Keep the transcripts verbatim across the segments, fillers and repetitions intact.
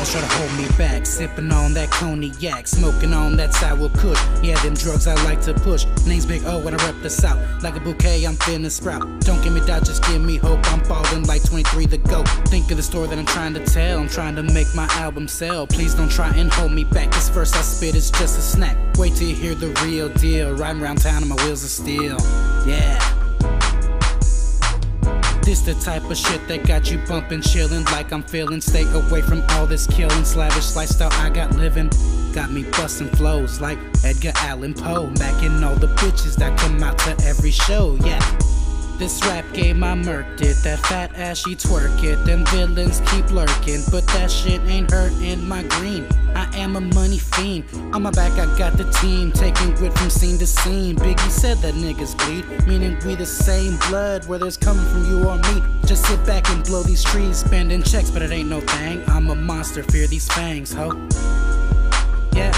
Try to hold me back, sipping on that cognac, smoking on that sour kush. Yeah, them drugs I like to push. Name's Big O when I rep the South. Like a bouquet, I'm thin and sprout. Don't give me doubt, just give me hope. I'm falling like twenty-three to go. Think of the story that I'm trying to tell. I'm trying to make my album sell. Please don't try and hold me back. This verse I spit is just a snack. Wait till you hear the real deal. Riding around town and my wheels are steel. Yeah. This the type of shit that got you bumpin', chillin' like I'm feelin'. Stay away from all this killin', slavish lifestyle I got livin'. Got me bustin' flows like Edgar Allan Poe, mackin' all the bitches that come out to every show, yeah. This rap game, I murked it, that fat ass, she twerk it. Them villains keep lurking, but that shit ain't hurtin' my green. I am a money fiend, on my back I got the team, taking grit from scene to scene. Biggie said that niggas bleed, meaning we the same blood, whether it's coming from you or me. Just sit back and blow these trees, spending checks, but it ain't no thing. I'm a monster, fear these fangs, ho. Yeah.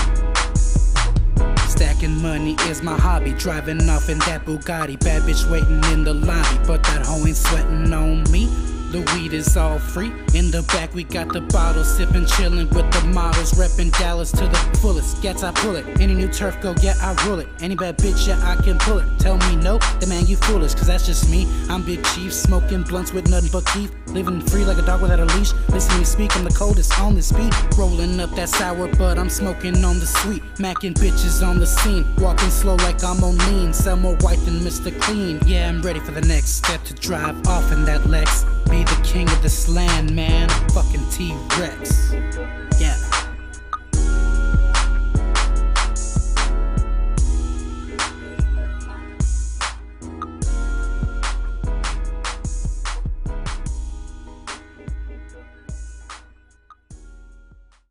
Stacking money is my hobby, driving off in that Bugatti. Bad bitch waiting in the lobby, but that hoe ain't sweating on me. The weed is all free. In the back we got the bottle, sipping, chilling with the models, repping Dallas to the fullest. Gets I pull it. Any new turf go, yeah I rule it. Any bad bitch, yeah I can pull it. Tell me no, then man you foolish, cause that's just me. I'm Big Chief, smoking blunts with nothing but teeth, living free like a dog without a leash. Listen to me speak, I'm the coldest on this beat. Rolling up that sour, but I'm smoking on the sweet. Macking bitches on the scene, walking slow like I'm on lean. Sell more white than Mister Clean. Yeah, I'm ready for the next step to drive off in that Lex. Be the king of this land, man. Fucking T-Rex.